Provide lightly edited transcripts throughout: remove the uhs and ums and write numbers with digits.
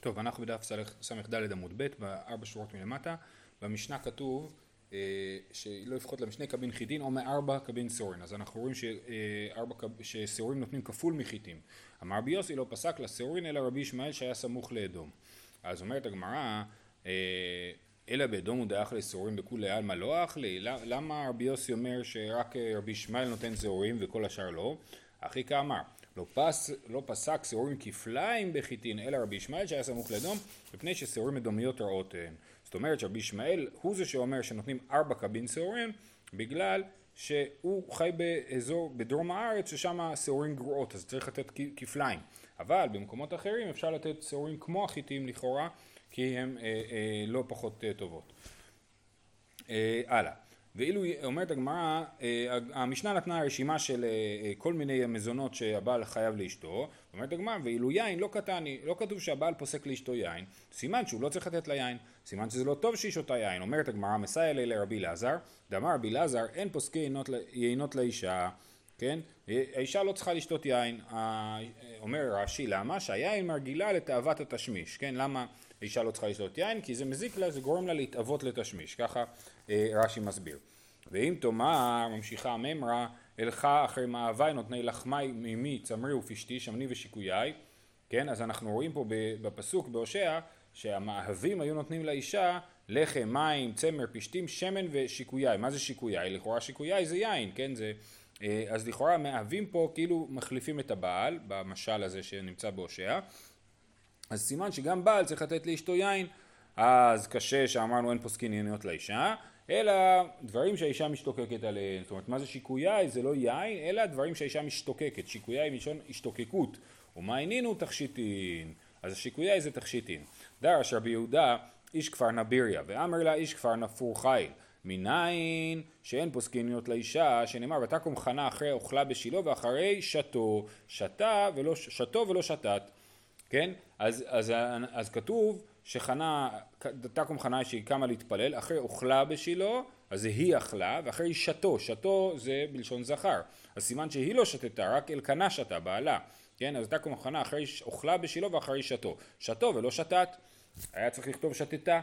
טוב, אנחנו בדף ס"ד עמוד ב', בארבע שורות מלמטה. במשנה כתוב שלא לפחות למשנה קבין חיטין או מארבע קבין סעורין. אז אנחנו רואים שסעורין נותנים כפול מחיטין. אמר רבי יוסי לא פסק לסעורין אלא רבי ישמעאל שהיה סמוך לאדום. אז אומרת הגמרא, אלא באדום הוא דאח לסעורין בכולי עלמא לא אחלי. למה רבי יוסי אומר שרק רבי ישמעאל נותן סעורין וכל השאר לא? אחי כאמר, לא פסק סעורים כפליים בחיטין, אלא רבי ישמעאל שהיה סמוך לאדום, לפני שסעורים אדומיות רעות הן. זאת אומרת שרבי ישמעאל הוא זה שאומר שנותנים ארבע קבין סעורים, בגלל שהוא חי באזור בדרום הארץ ששם הסעורים גרועות, אז צריך לתת כפליים. אבל במקומות אחרים אפשר לתת סעורים כמו החיטים לכאורה, כי הם לא פחות טובות. הלאה. ואילו אומרת הגמרא, המשנה נתנה רשימה של כל מיני מזונות שהבעל חייב לאשתו, אומרת הגמרא, ואילו יין לא קטני, לא כתוב שהבעל פוסק לאשתו יין, סימן שהוא לא צריך לתת לה יין, סימן שזה לא טוב שהיא שותה יין, אומרת הגמרא, מסייע אלי לרבי אלעזר, דאמר רבי אלעזר, אין פוסקי יינות לאישה, כן? האישה לא צריכה לשתות יין, אומר רש"י, למה? שהיין מרגילה לתאוות התשמיש, כן? למה? האישה לא צריכה לשתות יין, כי זה מזיק לה, זה גורם לה להתאבות לתשמיש. ככה רש"י מסביר. ואם תאמר, ממשיכה הממרה, אלך אחרי מאהבי נותני לחמי מימי צמרי ופשתי, שמני ושיקויי. כן, אז אנחנו רואים פה בפסוק בהושע, שהמאהבים היו נותנים לאישה לחם, מים, צמר, פשתים, שמן ושיקויי. מה זה שיקויי? לכאורה שיקויי זה יין, כן? זה, אז לכאורה המאהבים פה כאילו מחליפים את הבעל, במשל הזה שנמצא בהושע. אז סימן שגם בעל צריך לתת לאשתו יין, אז קשה שאמרנו אין פוסקין יינות לאישה, אלא דברים שהאישה משתוקקת עליהן. זאת אומרת, מה זה שיקויי? זה לא יין, אלא דברים שהאישה משתוקקת. שיקויי מלשון השתוקקות, ומה עינינו? תכשיטין. אז השיקויי זה תכשיטין. דרש רבי יהודה איש כפר נביריה, ואמר לה איש כפר נפור חיל. מניין שאין פוסקין יינות לאישה, שנאמר ותקום חנה אחרי אוכלה בשילו ואחרי שתו, שתה ולא שתו ולא שתת. כן? אז כתוב שחנה, תקום חנה שהיא קמה להתפלל, אחרי אוכלה בשילו, אז היא אכלה, ואחרי שתו, שתו זה בלשון זכר. אז סימן שהיא לא שתתה, רק אלקנה שתה, בעלה. כן? אז תקום חנה אחרי אוכלה בשילו ואחרי שתו. שתו ולא שתת, היה צריך לכתוב שתתה.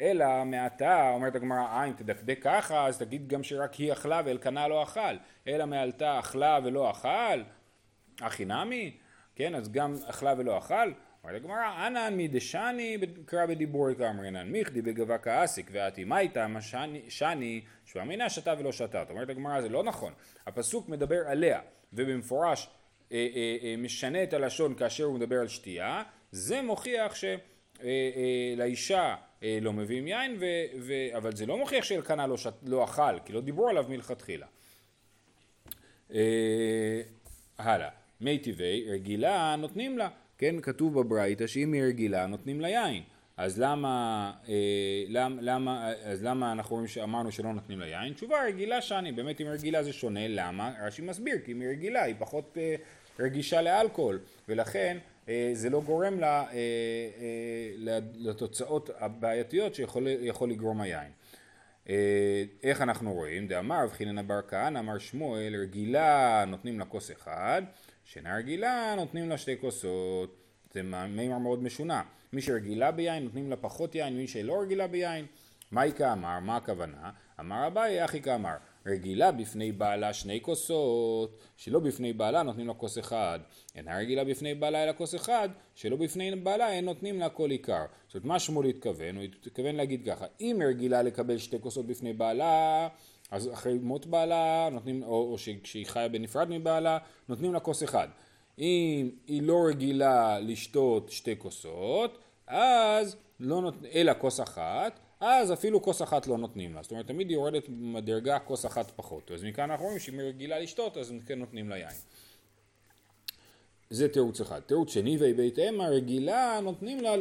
אלא מעתה, אומרת הגמרא, אם תדקדק ככה, אז תגיד גם שרק היא אכלה ואלקנה לא אכל. אלא מעלתה אכלה ולא אכל, אחי נמי. כן, אז גם אכלה ולא אכל, אבל הגמרא, אנן מידשני קרא בדיבורי כאמרינן, מיכדי בגבה כעסיק, ואתי מה איתה שני, שבאמינה שתה ולא שתה. זאת אומרת, הגמרא, זה לא נכון. הפסוק מדבר עליה, ובמפורש משנה את הלשון כאשר הוא מדבר על שתייה, זה מוכיח שלאישה לא מביאים יין, אבל זה לא מוכיח שאלקנה לא אכל, כי לא דיברו עליו מלכתחילה. הלאה. מי טבעי, רגילה נותנים לה, כן, כתוב בברייתא שאם היא רגילה נותנים לה יין, אז למה אנחנו רואים שאמרנו שלא נותנים לה יין? תשובה רגילה שאני, באמת אם רגילה זה שונה, למה? רש"י מסביר, כי אם היא רגילה היא פחות רגישה לאלכוהול, ולכן זה לא גורם לה לתוצאות הבעייתיות שיכול לגרום היין. איך אנחנו רואים? דאמר רב חינן בר כהנא, אמר שמואל, רגילה נותנים לה כוס אחד, שאינה רגילה נותנים לה שתי כוסות. זה מימר מאוד משונה. מי שרגילה ביין נותנים לה פחות יין, מי שלא רגילה ביין. מהי כאמר? מה הכוונה? אמר אביי, אחי כאמר, רגילה בפני בעלה שני כוסות, שלא בפני בעלה נותנים לה כוס אחד. אינה רגילה בפני בעלה אלא כוס אחד, שלא בפני בעלה אין נותנים לה כל עיקר. זאת אומרת, מה שמול התכוון? הוא התכוון להגיד ככה, אם רגילה לקבל שתי כוסות בפני בעלה, אז אחרי מות בעלה, נותנים, או כשהיא חיה בנפרד מבעלה, נותנים לה כוס אחד. אם היא לא רגילה לשתות שתי כוסות, אז לא נותנים, אלא כוס אחת, אז אפילו כוס אחת לא נותנים לה. זאת אומרת, תמיד היא יורדת מדרגה כוס אחת פחות. אז מכאן אנחנו רואים שהיא רגילה לשתות, אז כן נותנים לה יין. זה תירוץ אחד. תירוץ שני, ובית אמה רגילה נותנים לה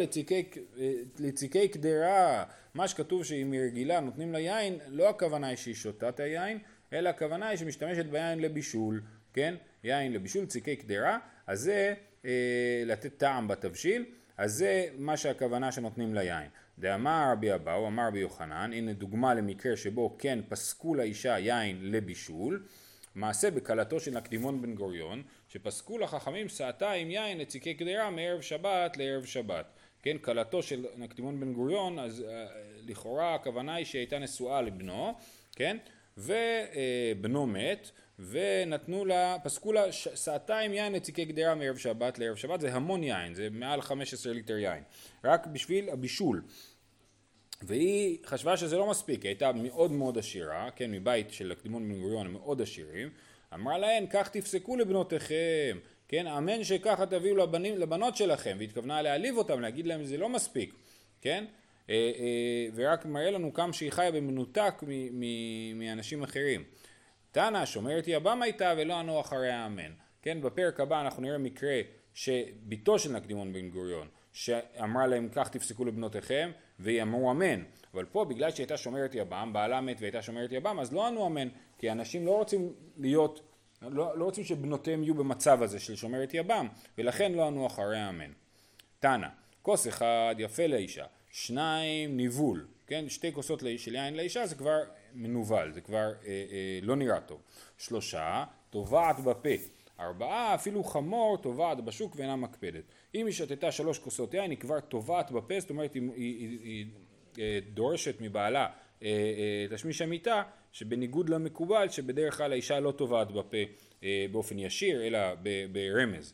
לציקי קדרה. מה שכתוב שאם היא רגילה נותנים לה יין, לא הכוונה היא שהיא שותת היין, אלא הכוונה היא שמשתמשת ביין לבישול, כן? יין לבישול, ציקי קדרה, אז זה לתת טעם בתבשיל, אז זה מה שהכוונה שנותנים לה יין. דאמר רבי אבא, הוא אמר רבי יוחנן, הנה דוגמה למקרה שבו כן פסקו לאישה יין לבישול, מעשה בקלתו של נקדימון בן גוריון, שפסקו לחכמים סעתה עם יין לציקי קדרה מערב שבת לערב שבת. כן, קלתו של נקדימון בן גוריון, אז לכאורה הכוונה היא שהייתה נשואה לבנו, כן, ובנו מת, ונתנו לה, פסקו לה סעתיים יין לציקי גדרה מערב שבת לערב שבת, זה המון יין, זה מעל 15 ליטר יין, רק בשביל הבישול. והיא חשבה שזה לא מספיק, היא הייתה מאוד מאוד עשירה, כן, מבית של נקדימון בן גוריון, מאוד עשירים, אמרה להן, כך תפסקו לבנותיכם, כן, אמן שככה תביאו לבנים, לבנות שלכם, והתכוונה להעליב אותם, להגיד להם זה לא מספיק, כן, ורק מראה לנו כמה שהיא חיה במנותק מאנשים אחרים. טענה שאומרת היא הבא הייתה ולא ענו אחריה אמן, כן, בפרק הבא אנחנו נראה מקרה שביתו של נקדימון בן גוריון, שאמרה להם כך תפסקו לבנותיכם, והיא אמרו אמן, אבל פה בגלל שהייתה שומרת יבם, בעלה מת והייתה שומרת יבם, אז לא ענו אמן, כי אנשים לא רוצים להיות, לא רוצים שבנותיהם יהיו במצב הזה של שומרת יבם, ולכן לא ענו אחרי אמן. תנה, כוס אחד יפה לאישה, שניים ניבול, כן? שתי כוסות של יין לאישה זה כבר מנובל, זה כבר לא נראה טוב. שלושה, טובעת בפה. ארבעה, אפילו חמור, טובעת בשוק ואינה מקפדת. אם היא שתתה 3 כוסות יין, היא כבר טובעת בפה, זאת אומרת היא דורשת מבעלה תשמיש המיטה, שבניגוד למקובל, שבדרך כלל האישה לא טובעת בפה באופן ישיר, אלא ברמז.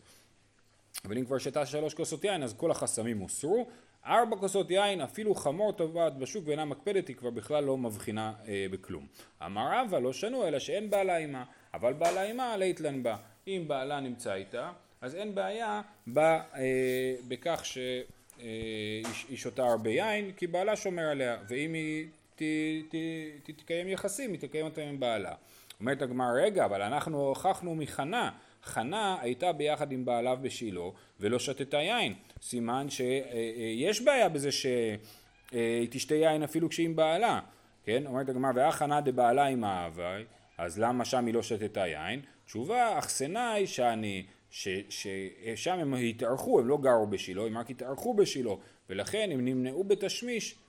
אבל אם כבר שתה 3 כוסות יין, אז כל החסמים הוסרו. 4 כוסות יין, אפילו חמור טובעת בשוק ואינה מקפדת, היא כבר בכלל לא מבחינה בכלום. אמר רבא, לא שנו, אלא שאין בעלה אימה, אבל בעלה אימה להתלן בה. אם בעלה נמצא איתה, אז אין בעיה בכך שהיא שותה הרבה יין, כי בעלה שומר עליה, ואם היא תקיים יחסים, היא תקיים אותם עם בעלה. אומרת הגמרא, רגע, אבל אנחנו הוכחנו מחנה, חנה הייתה ביחד עם בעליו בשילה, ולא שתתה יין. סימן שיש בעיה בזה שהיא תשתה יין אפילו כשהיא עם בעלה. כן? אומרת הגמרא, והחנה דבעלה עם האהבה, אז למה שם היא לא שתתה יין? תשובה, אכסנה היא ששם הם התארחו, הם לא גרו בשילו, הם רק התארחו בשילו, ולכן הם נמנעו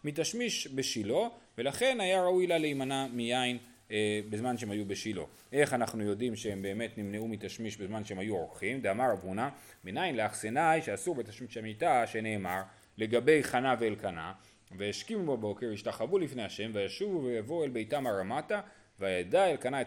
מתשמיש בשילו, ולכן היה ראוי לה להימנע מיין בזמן שהם היו בשילו. איך אנחנו יודעים שהם באמת נמנעו מתשמיש בזמן שהם היו אורחים? דאמר רב הונא, מניין לאכסנה היא שאסור בתשמיש המיטה שנאמר לגבי חנה ואלקנה, והשכימו בבוקר, השתחוו לפני השם, וישובו ויבואו אל ביתם הרמתה, וידע אלקנה את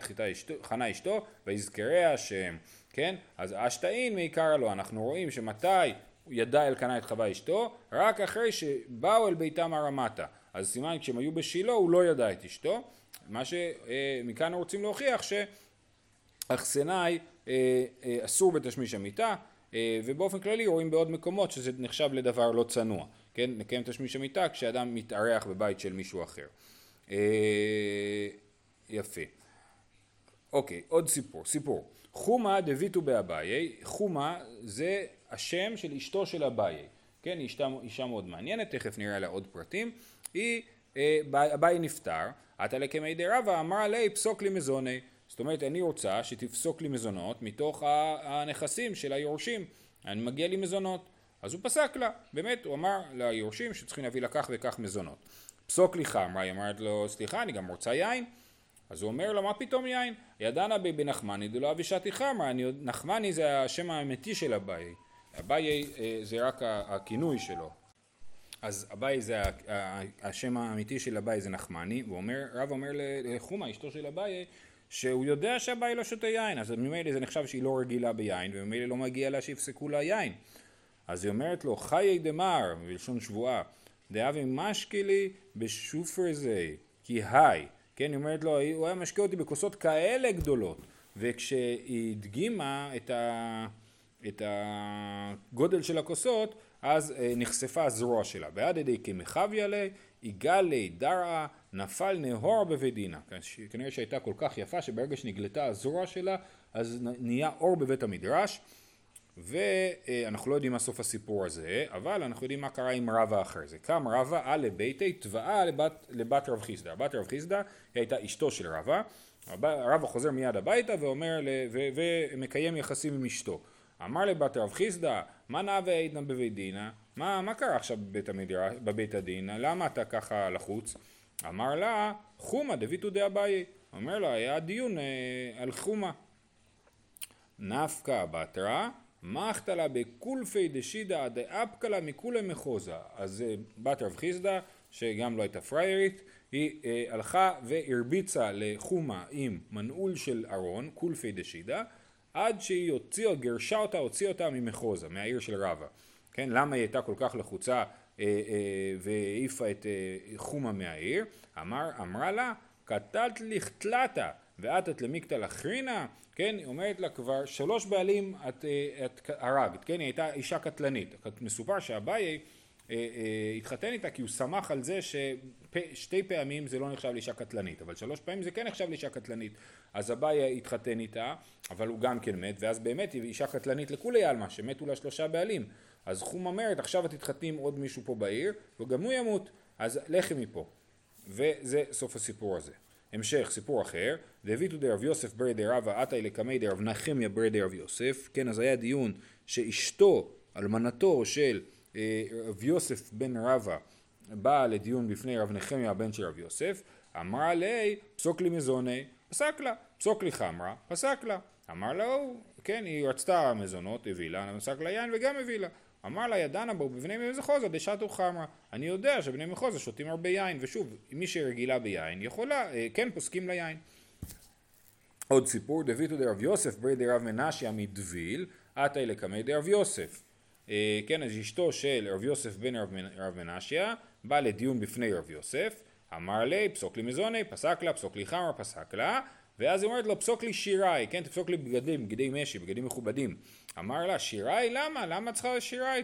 חנה אשתו, ויזכריה השם, כן? אז אשתאין מעיקר לו, אנחנו רואים שמתי ידע אלקנה את חווה אשתו? רק אחרי שבאו אל ביתם הרמתה. אז סימן כשהם היו בשילו, הוא לא ידע את אשתו, מה שמכאן רוצים להוכיח שאכסנאי אסור בתשמיש המיטה, ובאופן כללי רואים בעוד מקומות שזה נחשב לדבר לא צנוע, כן? נקיים תשמיש המיטה כשאדם מתארח בבית של מישהו אחר. יפה. אוקיי, עוד סיפור. חומה דביטו באביי, חומה זה השם של אשתו של אביי. כן, היא אישה מאוד מעניינת, תכף נראה לה עוד פרטים. היא, אביי נפטר, עתה לקמי די רבא, אמרה לי, פסוק לי מזוני. זאת אומרת, אני רוצה שתפסוק לי מזונות מתוך הנכסים של היורשים. אני מגיע לי מזונות. אז הוא פסק לה, באמת, הוא אמר ליורשים שצריכים להביא לקח וכך מזונות. פסוק לי חמרה, היא אמרת לו, סליחה, אני גם רוצה יין. אז הוא אומר לה, מה פתאום יין? ידענה בי נחמני דלא אבישתי חמרה, נחמני זה השם האמיתי של אביי. אביי זה רק הכינוי שלו. אז אביי זה, השם האמיתי של אביי זה נחמני, רב אומר לחומה, אשתו של אביי, שהוא יודע שאביי לא שותה יין, אז ממילא זה נחשב שהיא לא רגילה ביין, וממילא לא מגיע לה שיפסקו לה יין. אז היא אומרת לו, חיי דמר, בלשון שבועה, דאבי משקילי בשופר זה, כי היי. כן, היא אומרת לו, הוא היה משקיע אותי בכוסות כאלה גדולות, וכשהיא דגימה את הגודל של הכוסות, אז נחשפה הזרוע שלה. בעד ידי כמחבי עלי, עיגל לי דרעה, נפל נהור בבית דינה. כנראה שהייתה כל כך יפה, שברגע שנגלתה הזרוע שלה, אז נהיה אור בבית המדרש, ואנחנו לא יודעים מה סוף הסיפור הזה, אבל אנחנו יודעים מה קרה עם רבא אחר זה. קם רבא על לביתי, תבעה לבת רב חיסדה. בת רב חיסדה הייתה אשתו של רבא. רבא חוזר מיד הביתה ואומר, ומקיים יחסים עם אשתו. אמר לבת רב חיסדה, מה נאווה עידנה בבית דינה? מה קרה עכשיו בבית הדין? למה אתה ככה לחוץ? אמר לה, חומה דביתו דאביי. אומר לה, היה דיון על חומה. נפקא בתרא. מחתלה בקולפי דשידה עד אפקלה מכולה מחוזה. אז בת רב חיסדה, שגם לא הייתה פריירית, היא הלכה והרביצה לחומה עם מנעול של ארון, קולפי דשידה, עד שהיא הוציאה אותה ממחוזה, מהעיר של רבה. כן, למה היא הייתה כל כך לחוצה והעיפה את חומה מהעיר? אמרה לה, קטלת לכתלתה ואתת למקטל אחרינה. כן, היא אומרת לה, כבר 3 בעלים את הרגת. כן, היא הייתה אישה קטלנית. מסופר שאביי התחתן איתה כי הוא שמח על זה ששתי פעמים זה לא נחשב לאישה קטלנית, אבל 3 פעמים זה כן נחשב לאישה קטלנית. אז אביי התחתן איתה, אבל הוא גם כן מת, ואז באמת היא אישה קטלנית לכולי עלמא, שמתו לה 3 בעלים. אז חומה אומרת, עכשיו את תתחתני עם עוד מישהו פה בעיר, וגם הוא ימות, אז לכי מפה. וזה סוף הסיפור הזה. המשך, סיפור אחר, דביתו דרב יוסף ברי דרבה, עתה אלקמי דרב נחמיה ברי דרב יוסף. כן, אז היה דיון שאשתו, אלמנתו של רב יוסף בן רבה, באה לדיון בפני רב נחמיה בן של רב יוסף, אמרה לי, פסוק לי מזוני, פסק לה, פסוק לי חמרה, פסק לה. אמר לה, כן, היא רצתה מזונות, הביא לה, פסק לה יין וגם הביא לה. אמר לה, ידענה בו בבני מחוזה דשתו חמרה. אני יודע שבני מחוזה שותים הרבה יין, ושוב, מי שרגילה ביין יכולה, כן פוסקים ליין. עוד סיפור, דביתו דרב יוסף ברי דרב מנשיה מדביל, עתה לקמי דרב יוסף. כן, אז אשתו של רב יוסף בן רב מנשיה, בא לדיון בפני רב יוסף, אמר לי, פסוק לי מזוני, פסק לה, פסוק לי חמרה, פסק לה, ואז היא אומרת לו, פסוק לי שיראי, כן, תפסוק לי בגדים, בגדי משי, בגדים מכובדים. אמר לה, שיראי, למה? למה צריכה שיראי?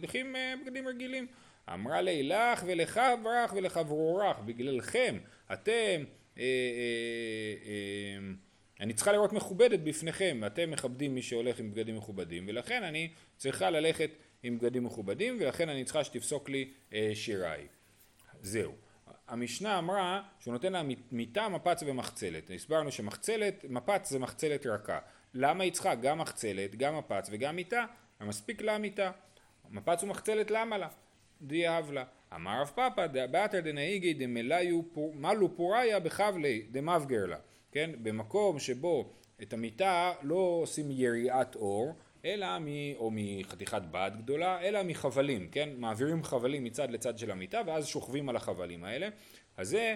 תלכי עם בגדים רגילים. אמרה לי, לך ולחברך ולחברורך, בגללכם, אתם, אני צריכה לראות מכובדת בפניכם, אתם מכבדים מי שהולך עם בגדים מכובדים, ולכן אני צריכה ללכת עם בגדים מכובדים, ולכן אני צריכה שתפסוק לי שיראי. זהו. המשנה אמרה שהוא נותן לה מיטה, מפץ ומחצלת. הסברנו שמחצלת, מפץ זה מחצלת רכה. למה היא צריכה גם מחצלת, גם מפץ וגם מיטה? מספיק לה מיטה. מפץ ומחצלת למה לה? דייב לה. אמר רב פאפה, דאבאתר דנאיגי דמלאיו מלו פוריה בחבלי דמבגר לה. כן? במקום שבו את המיטה לא עושים יריעת אור, אלא או מחתיכת בד גדולה, אלא מחבלים, כן? מעבירים חבלים מצד לצד של המיטה, ואז שוכבים על החבלים האלה. אז זה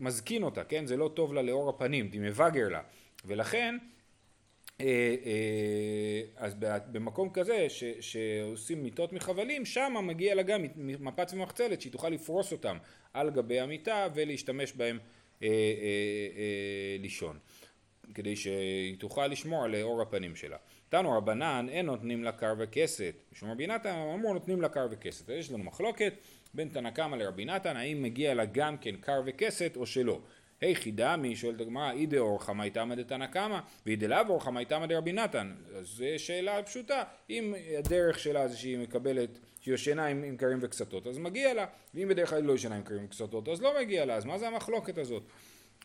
מזקין אותה, כן? זה לא טוב לה לאור הפנים, זה מבגר לה. ולכן, אז במקום כזה שעושים מיטות מחבלים, שם מגיע לה גם מפץ ומחצלת, שהיא תוכל לפרוס אותם על גבי המיטה ולהשתמש בהם לישון, כדי שהיא תוכל לשמור על אור הפנים שלה. תנו רבנן, אין נותנים לקר וכסת. משום רבי נתן אמרו נותנים לקר וכסת. אז יש לנו מחלוקת בין תנא קמא לרבי נתן, האם מגיע לה גם כן קר וכסת או שלא. היחידה, מי שואלת הגמרא, אידה אורחא מאי תמא דתנא קמא, ואידה לאו אורחא מאי תמא דרבי נתן. אז זו שאלה פשוטה, אם הדרך שלה זה שהיא מקבלת, שהיא ישנה עם קרים וכסתות, אז מגיע לה, ואם בדרך כלל לא ישנה עם קרים וכסתות, אז לא מגיע לה, אז מה זה המחלוקת הזאת?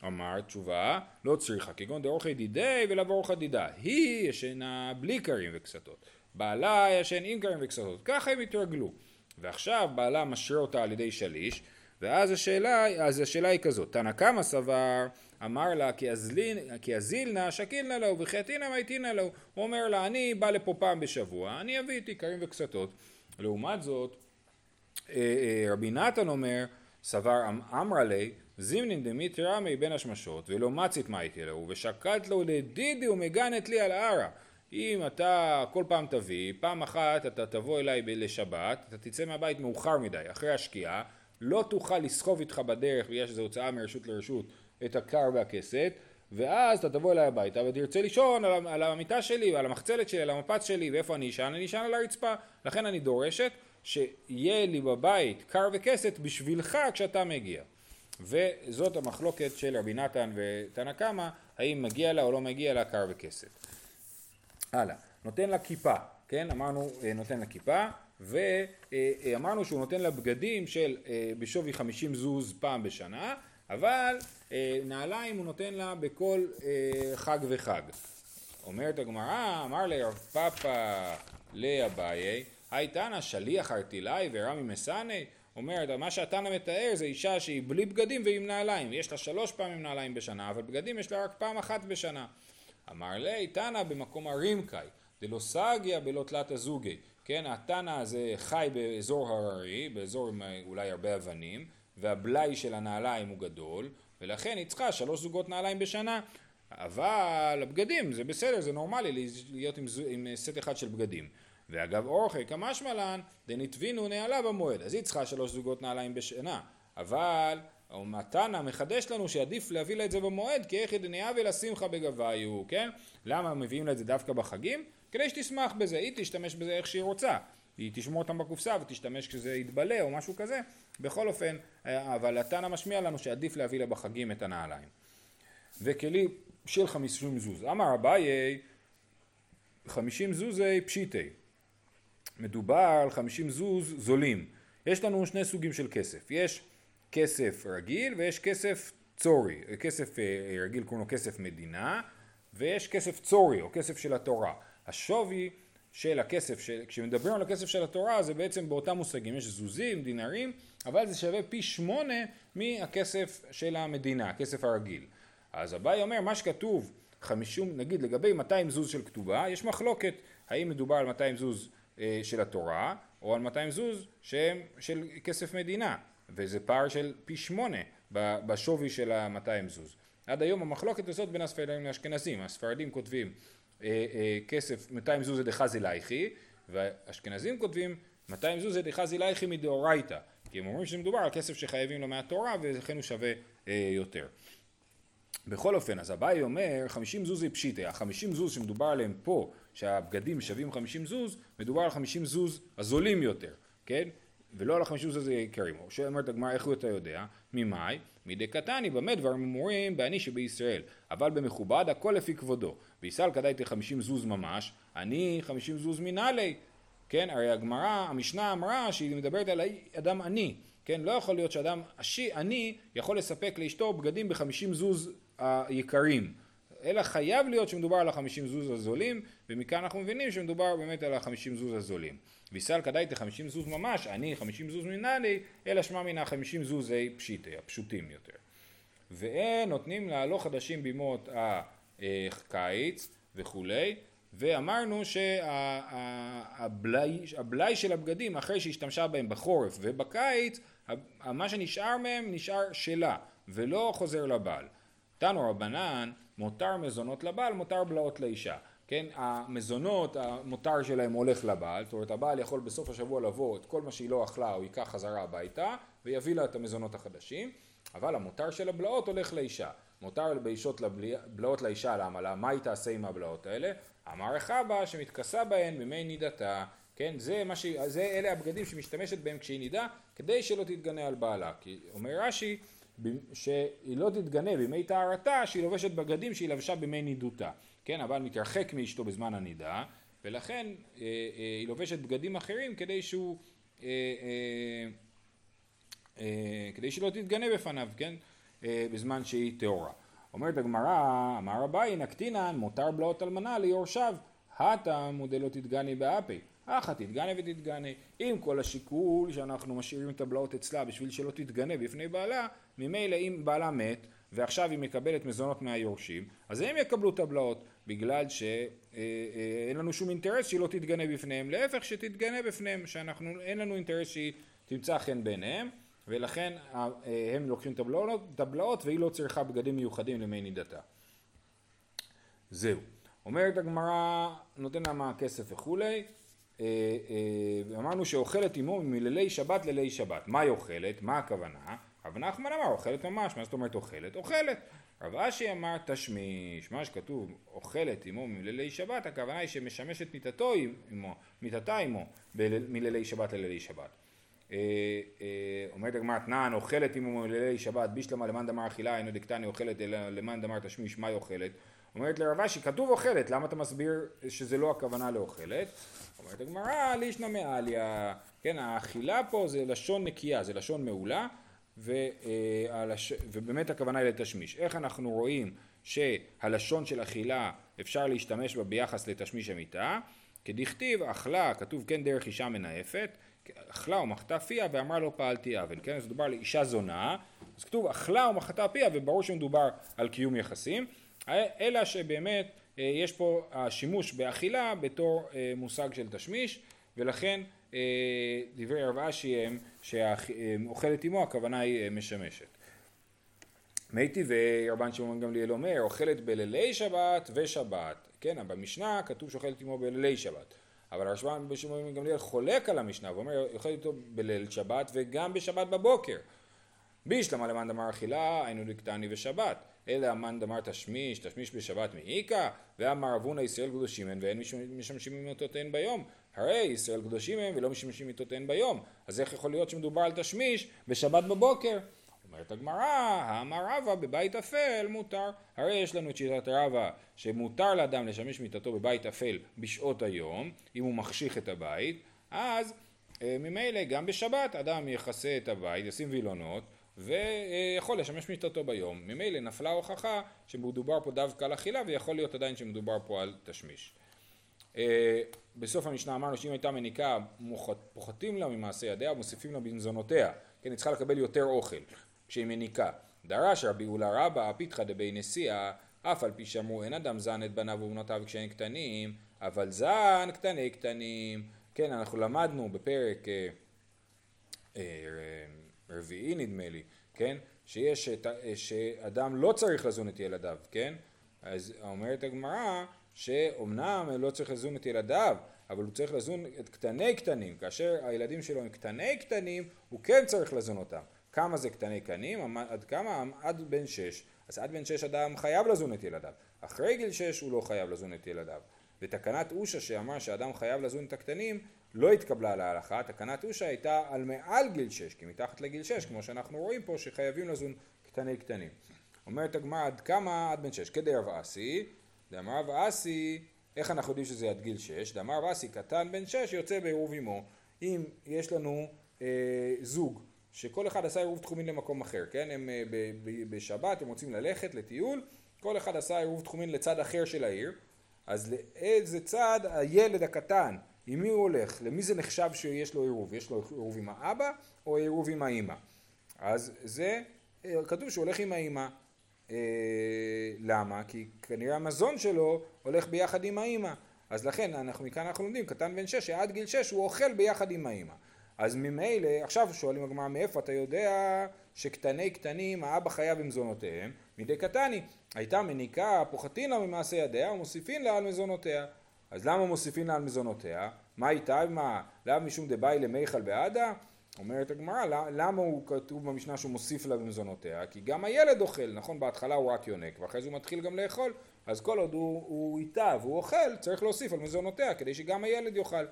אמר תשובה, לא צריכה, כגון דאורחא דידי ולאו אורחא דידה. היא ישנה בלי קרים וכסתות, בעלה ישן עם קרים וכסתות, ככה הם התרגלו. ועכשיו בעלה משרה אותה על ידי שליש, ואז השאלה היא כזאת, תנא קמא סבר, אמר לה, כי אזילנה, שקילנה לו, וחייתינה, מייתינה לו. הוא אומר לה, אני בא לפה פעם בשבוע, אני אביא איתי קרים וכסתות. לעומת זאת, רבי נתן אומר, סבר אמרה לי, זימנין דמית רמי בין השמשות, ולא מצית מייתי לו, ושקלת לו לדידי ומגנת לי על הערה. אם אתה כל פעם תביא, פעם אחת אתה תבוא אליי לשבת, אתה תצא מהבית מאוחר מדי, אחרי השקיעה, לא תוכל לסחוב איתך בדרך, בגלל שזו הוצאה מרשות לרשות, את הקר והכסת, ואז אתה תבוא אליי הביתה ותרצה לישון על המיטה שלי, על המחצלת שלי, על המפץ שלי, ואיפה אני אשן? אני אשן על הרצפה. לכן אני דורשת שיהיה לי בבית קר וכסת בשבילך כשאתה מגיע. וזאת המחלוקת של רבי נתן ותנא קמא, האם מגיע לה או לא מגיע לה קר וכסת. הלאה, נותן לה כיפה, כן? אמרנו נותן לה כיפה. ואמרנו שהוא נותן לה בגדים של בשווי 50 זוז פעם בשנה, אבל נעליים הוא נותן לה בכל חג וחג. אומרת הגמרא, אמר לרב פאפה לאביי, הייתנה שליח ארטילאי ורמי מסני. אומרת, מה שהתנא מתאר זה אישה שהיא בלי בגדים ועם נעליים, יש לה 3 פעמים נעליים בשנה, אבל בגדים יש לה רק פעם אחת בשנה. אמר לה, הייתנה במקום הרימקאי, דלא סגיה בלא תלת הזוגי. כן, התנא הזה חי באזור הררי, באזור עם אולי הרבה אבנים, והבלי של הנעליים הוא גדול, ולכן היא צריכה 3 זוגות נעליים בשנה. אבל הבגדים, זה בסדר, זה נורמלי להיות עם סט אחד של בגדים. ואגב אורחי, כמשמלן, דנתבינו נעלה במועד. אז היא צריכה 3 זוגות נעליים בשנה. אבל התנא מחדש לנו שעדיף להביא לה את זה במועד, כי איך ידניה ולשמחה בגוויו, כן? למה מביאים לה את זה דווקא בחגים? כדי שתשמח בזה, היא תשתמש בזה איך שהיא רוצה. היא תשמור אותם בקופסה ותשתמש כשזה יתבלה או משהו כזה. בכל אופן, אבל התנא משמיע לנו שעדיף להביא לה בחגים את הנעליים. וכלי של 50 זוז. אמר אביי, 50 זוזי פשיטי. מדובר על 50 זוז זולים. יש לנו 2 סוגים של כסף. יש כסף רגיל ויש כסף צורי. כסף רגיל קוראים לו כסף מדינה, ויש כסף צורי או כסף של התורה. השווי של הכסף, כשמדברים על הכסף של התורה זה בעצם באותם מושגים, יש זוזים, דינרים, אבל זה שווה פי 8 מהכסף של המדינה, הכסף הרגיל. אז אביי אומר, מה שכתוב, 50, נגיד לגבי 200 זוז של כתובה, יש מחלוקת, האם מדובר על 200 זוז של התורה, או על 200 זוז של כסף מדינה, וזה פער של פי 8 בשווי של ה-200 זוז. עד היום המחלוקת הזאת בין הספרדים לאשכנזים, הספרדים כותבים, כסף 200 זוז דחזי לייחי, והאשכנזים כותבים 200 זוז דחזי לייחי מדאורייתא, כי הם אומרים שמדובר על כסף שחייבים לו מהתורה, ולכן הוא שווה יותר. בכל אופן, אז אביי אומר, 50 זוז היא פשיטי, ה-50 זוז שמדובר עליהם פה, שהבגדים שווים 50 זוז, מדובר על 50 זוז הזולים יותר, כן? ולא על 50 זוז הזה יקרים. או שאומרת הגמרא, איך הוא אתה יודע? ממאי? מדי קטני, במה דברים אמורים, בעני שבישראל, אבל במכובד, הכל לפי כבודו. בישראל כדאיתי 50 זוז ממש, אני 50 זוז מנעלי, כן? הרי הגמרא, המשנה אמרה שהיא מדברת על אדם עני, כן? לא יכול להיות שאדם עני יכול לספק לאשתו בגדים ב-50 זוז היקרים, אלא חייב להיות שמדובר על ה-50 זוז הזולים, ומכאן אנחנו מבינים שמדובר באמת על ה-50 זוז הזולים. ויסל כדאיתי 50 זוז ממש, אני 50 זוז מנעלי, אלא שמה מן ה-50 זוז פשיטי, הפשוטים יותר. ונותנים לה לא חדשים בימות הקיץ וכו'. ואמרנו שהבלי של הבגדים, אחרי שהשתמשה בהם בחורף ובקיץ, מה שנשאר מהם נשאר שלה, ולא חוזר לבעל. תנו רבנן, מותר מזונות לבעל, מותר בלעות לאישה. כן, המזונות, המותר שלהם הולך לבעל, זאת אומרת, הבעל יכול בסוף השבוע לבוא את כל מה שהיא לא אכלה, הוא ייקח חזרה הביתה, ויביא לה את המזונות החדשים, אבל המותר של הבלעות הולך לאישה. מותר בלעות לאישה, למה לה? מה היא תעשה עם הבלעות האלה? אמר רבא שמתכסה בהן במי נידתה, כן, אלה הבגדים שמשתמשת בהם כשהיא נידה, כדי שלא תתגנה על בעלה, כי אומר רש"י, שהיא לא תתגנה בימי טהרתה, שהיא לובשת בגדים שהיא לבשה בימי נידותה. כן, אבל מתרחק מאשתו בזמן הנידה, ולכן היא לובשת בגדים אחרים כדי שלא תתגנה בפניו, כן, בזמן שהיא טהורה. אומרת הגמרא, אמר רבי נקטינן, מותר בלעות אלמנה ליורשיו, הטעם הוא דלא תתגני באפי. אך תתגנה ותתגנה, עם כל השיקול שאנחנו משאירים את הבלעות אצלה בשביל שלא תתגנה בפני בעלה, ממילא אם בעלה מת ועכשיו היא מקבלת מזונות מהיורשים, אז הם יקבלו את הבלעות, בגלל שאין לנו שום אינטרס שהיא לא תתגנה בפניהם, להפך שתתגנה בפניהם, שאין לנו אינטרס שהיא תמצא חן ביניהם, ולכן הם לוקחים את הבלעות והיא לא צריכה בגדים מיוחדים למי נידתה. זהו. אומרת הגמרא, נותן לה מהכסף וכולי, אמרנו שאוכלת עמו מלילי שבת לילי שבת. מה היא אוכלת? מה הכוונה? רב נחמן אמר אוכלת ממש. מה זאת אומרת אוכלת? אוכלת. רב אשי אמר תשמיש. מה שכתוב אוכלת עמו מלילי שבת, הכוונה היא שמשמשת מיטתה עמו מלילי שבת לילי שבת. אומרת הגמרא תנן אוכלת עמו מלילי שבת בישלמה למאן דאמר אכילה אינו דקטני אוכלת אלא למאן דאמר תשמיש. מה היא אוכלת? אומרת לרב אשי כתוב אוכלת, למה אתה מסביר שזה לא הכוונה לאוכלת? אומרת הגמרא, לישנא מעליא, כן, האכילה פה זה לשון נקייה, זה לשון מעולה, ובאמת הכוונה היא לתשמיש. איך אנחנו רואים שהלשון של אכילה אפשר להשתמש בה ביחס לתשמיש המיטה? כדכתיב אכלה, כתוב כן דרך אישה מנאפת, אכלה ומחתה פיה ואמרה לא פעלתי עוול, כן, זה דובר לאישה זונה, אז כתוב אכלה ומחתה פיה וברור שמדובר על קיום יחסים, אלא שבאמת יש פה השימוש באכילה בתור מושג של תשמיש, ולכן דברי רב אשי הם שאוכלת עמו, הכוונה היא משמשת. מייתי ורבן שמעון גמליאל אומר, אוכלת בלילי שבת ושבת. כן, במשנה כתוב שאוכלת עמו בלילי שבת. אבל רבן שמעון גמליאל חולק על המשנה ואומר, אוכלת איתו בליל שבת וגם בשבת בבוקר. בישלמה למאן דאמר אכילה, היינו דקטני ושבת. אלא מאן דאמר תשמיש, תשמיש בשבת מעיקה, ואמר רבונה ישראל קדושים הן, ואין משמשים מיתותיהן ביום. הרי ישראל קדושים הן ולא משמשים מיתותיהן ביום. אז איך יכול להיות שמדובר על תשמיש בשבת בבוקר? אומרת הגמרא, אמר רבא בבית אפל מותר. הרי יש לנו את שיטת רבא שמותר לאדם לשמש מיתתו בבית אפל בשעות היום, אם הוא מחשיך את הבית, אז ממילא גם בשבת אדם יכסה את הבית, ישים וילונות, ויכול לשמש מיתתו ביום. ממילא נפלה הוכחה שמדובר פה דווקא על אכילה, ויכול להיות עדיין שמדובר פה על תשמיש. בסוף המשנה אמרנו שאם הייתה מניקה, פוחתים לה ממעשה ידיה ומוסיפים לה בנזונותיה. כן, היא צריכה לקבל יותר אוכל כשהיא מניקה. דרש רבי אולה רבה הפיתחה דבי נשיאה, אף על פי שאמרו אין אדם זן את בניו ובנותיו כשהם קטנים, אבל זן קטני קטנים. כן, אנחנו למדנו בפרק רביעי נדמה לי, כן, שיש שאדם לא צריך לזון את ילדיו, כן? אז אומרת הגמרא שאומנם לא צריך לזון את ילדיו, אבל הוא צריך לזון את קטני קטנים. כאשר הילדים שלו הם קטני קטנים, הוא כן צריך לזון אותם. כמה זה קטני קטנים? עד כמה? עד בן 6. אז עד בן 6 אדם חייב לזון את ילדיו. אחרי גיל 6 הוא לא חייב לזון את ילדיו. ותקנת אושה שאמר שאדם חייב לזון את הקטנים, לא התקבלה להלכה. תקנת אושה הייתה על מעל גיל 6, כי מתחת לגיל 6, כמו שאנחנו רואים פה, שחייבים לזון קטני קטנים. אומרת הגמרא, עד כמה? עד בן 6. כדי רב אסי, דאמר רב אסי, איך אנחנו יודעים שזה עד גיל 6? דאמר רב אסי, קטן בן 6 יוצא בעירוב עמו. אם יש לנו זוג שכל אחד עשה עירוב תחומין למקום אחר, כן? הם בשבת, הם רוצים ללכת לטיול, כל אחד עשה עירוב תחומין לצד אחר של העיר, אז לאיזה צד הילד הקטן, עם מי הוא הולך? למי זה נחשב שיש לו עירוב? יש לו עירוב עם האבא או עירוב עם האמא? אז זה כתוב שהוא הולך עם האמא. למה? כי כנראה המזון שלו הולך ביחד עם האמא. אז לכן מכאן אנחנו לומדים, קטן בן 6, שעד גיל 6 הוא אוכל ביחד עם האמא. אז ממילא, עכשיו שואלים הגמרא מאיפה אתה יודע שקטני קטנים האבא חייב עם זונותיהם? מדי קטני, הייתה מניקה פוחתין לה ממעשה ידיה ומוסיפין לה על מזונותיה. אז למה מוסיפין לה על מזונותיה? מה הייתה? לאו משום דבאי למיכל בעדה? אומרת הגמרא, למה הוא כתוב במשנה שהוא מוסיף לה במזונותיה? כי גם הילד אוכל, נכון? בהתחלה הוא רק יונק, ואחרי זה הוא מתחיל גם לאכול. אז כל עוד הוא איתה והוא אוכל, צריך להוסיף על מזונותיה, כדי שגם הילד יאכל.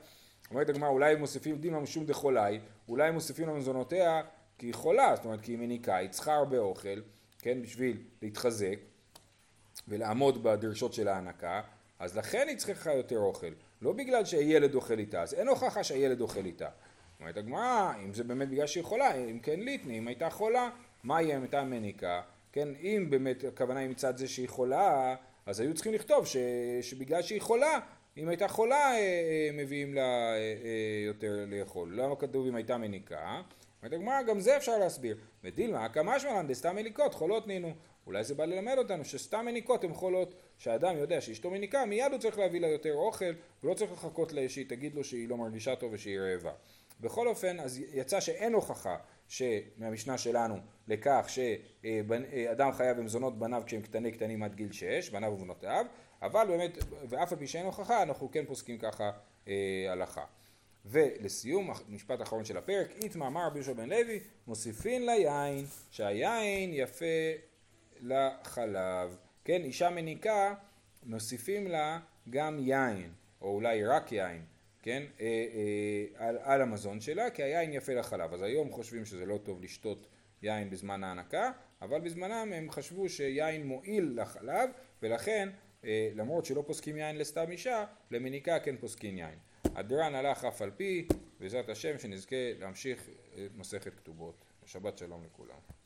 אומרת הגמרא, אולי מוסיפים דין משום דחולי, אולי מוסיפים למזונותיה כי היא חולה, זאת אומרת כי היא מניקה, היא צריכה הרבה אוכל, כן? בשביל להתחזק ולעמוד בדרישות של ההנקה, אז לכן היא צריכה יותר אוכל, לא בגלל שהילד אוכל איתה, אז אין הוכחה שהילד אוכל איתה. אומרת הגמרא, אם זה באמת בגלל שהיא חולה, אם כן ליטני, אם הייתה חולה, מה יהיה אם הייתה מניקה? כן, אם באמת הכוונה היא מצד זה שהיא חולה, אז היו צריכים לכתוב שבגלל שהיא חולה, אם הייתה חולה מביאים לה יותר לאכול. למה כתוב אם הייתה מניקה? אומרת הגמרא, גם זה אפשר להסביר. ודילמה, כמה שמלן דסתם מניקות, חולות נינו. אולי זה בא ללמד אותנו שסתם מניקות הן חולות, שהאדם יודע שאשתו מניקה, מיד הוא צריך להביא לה יותר אוכל, ולא צריך לחכות לה שהיא תגיד לו שהיא לא מרגישה טוב ושהיא רעבה. בכל אופן, אז יצא שאין הוכחה מהמשנה שלנו לכך שאדם חייב במזונות בניו כשהם קטני קטנים עד גיל 6, בניו ובנותיו, אבל באמת, ואף על פי שאין הוכחה, אנחנו כן פוסקים ככה הלכה. ולסיום, משפט האחרון של הפרק, איתמה אמר רבי יהושע בן לוי, מוסיפין ליין, שהיין יפה לחלב. כן, אישה מניקה, מוסיפים לה גם יין, או אולי רק יין. כן, על המזון שלה, כי היין יפה לחלב. אז היום חושבים שזה לא טוב לשתות יין בזמן ההנקה, אבל בזמנם הם חשבו שיין מועיל לחלב, ולכן, למרות שלא פוסקים יין לסתם אישה, למניקה כן פוסקים יין. הדרן הלך אף על פי, בעזרת השם שנזכה להמשיך מסכת כתובות. שבת שלום לכולם.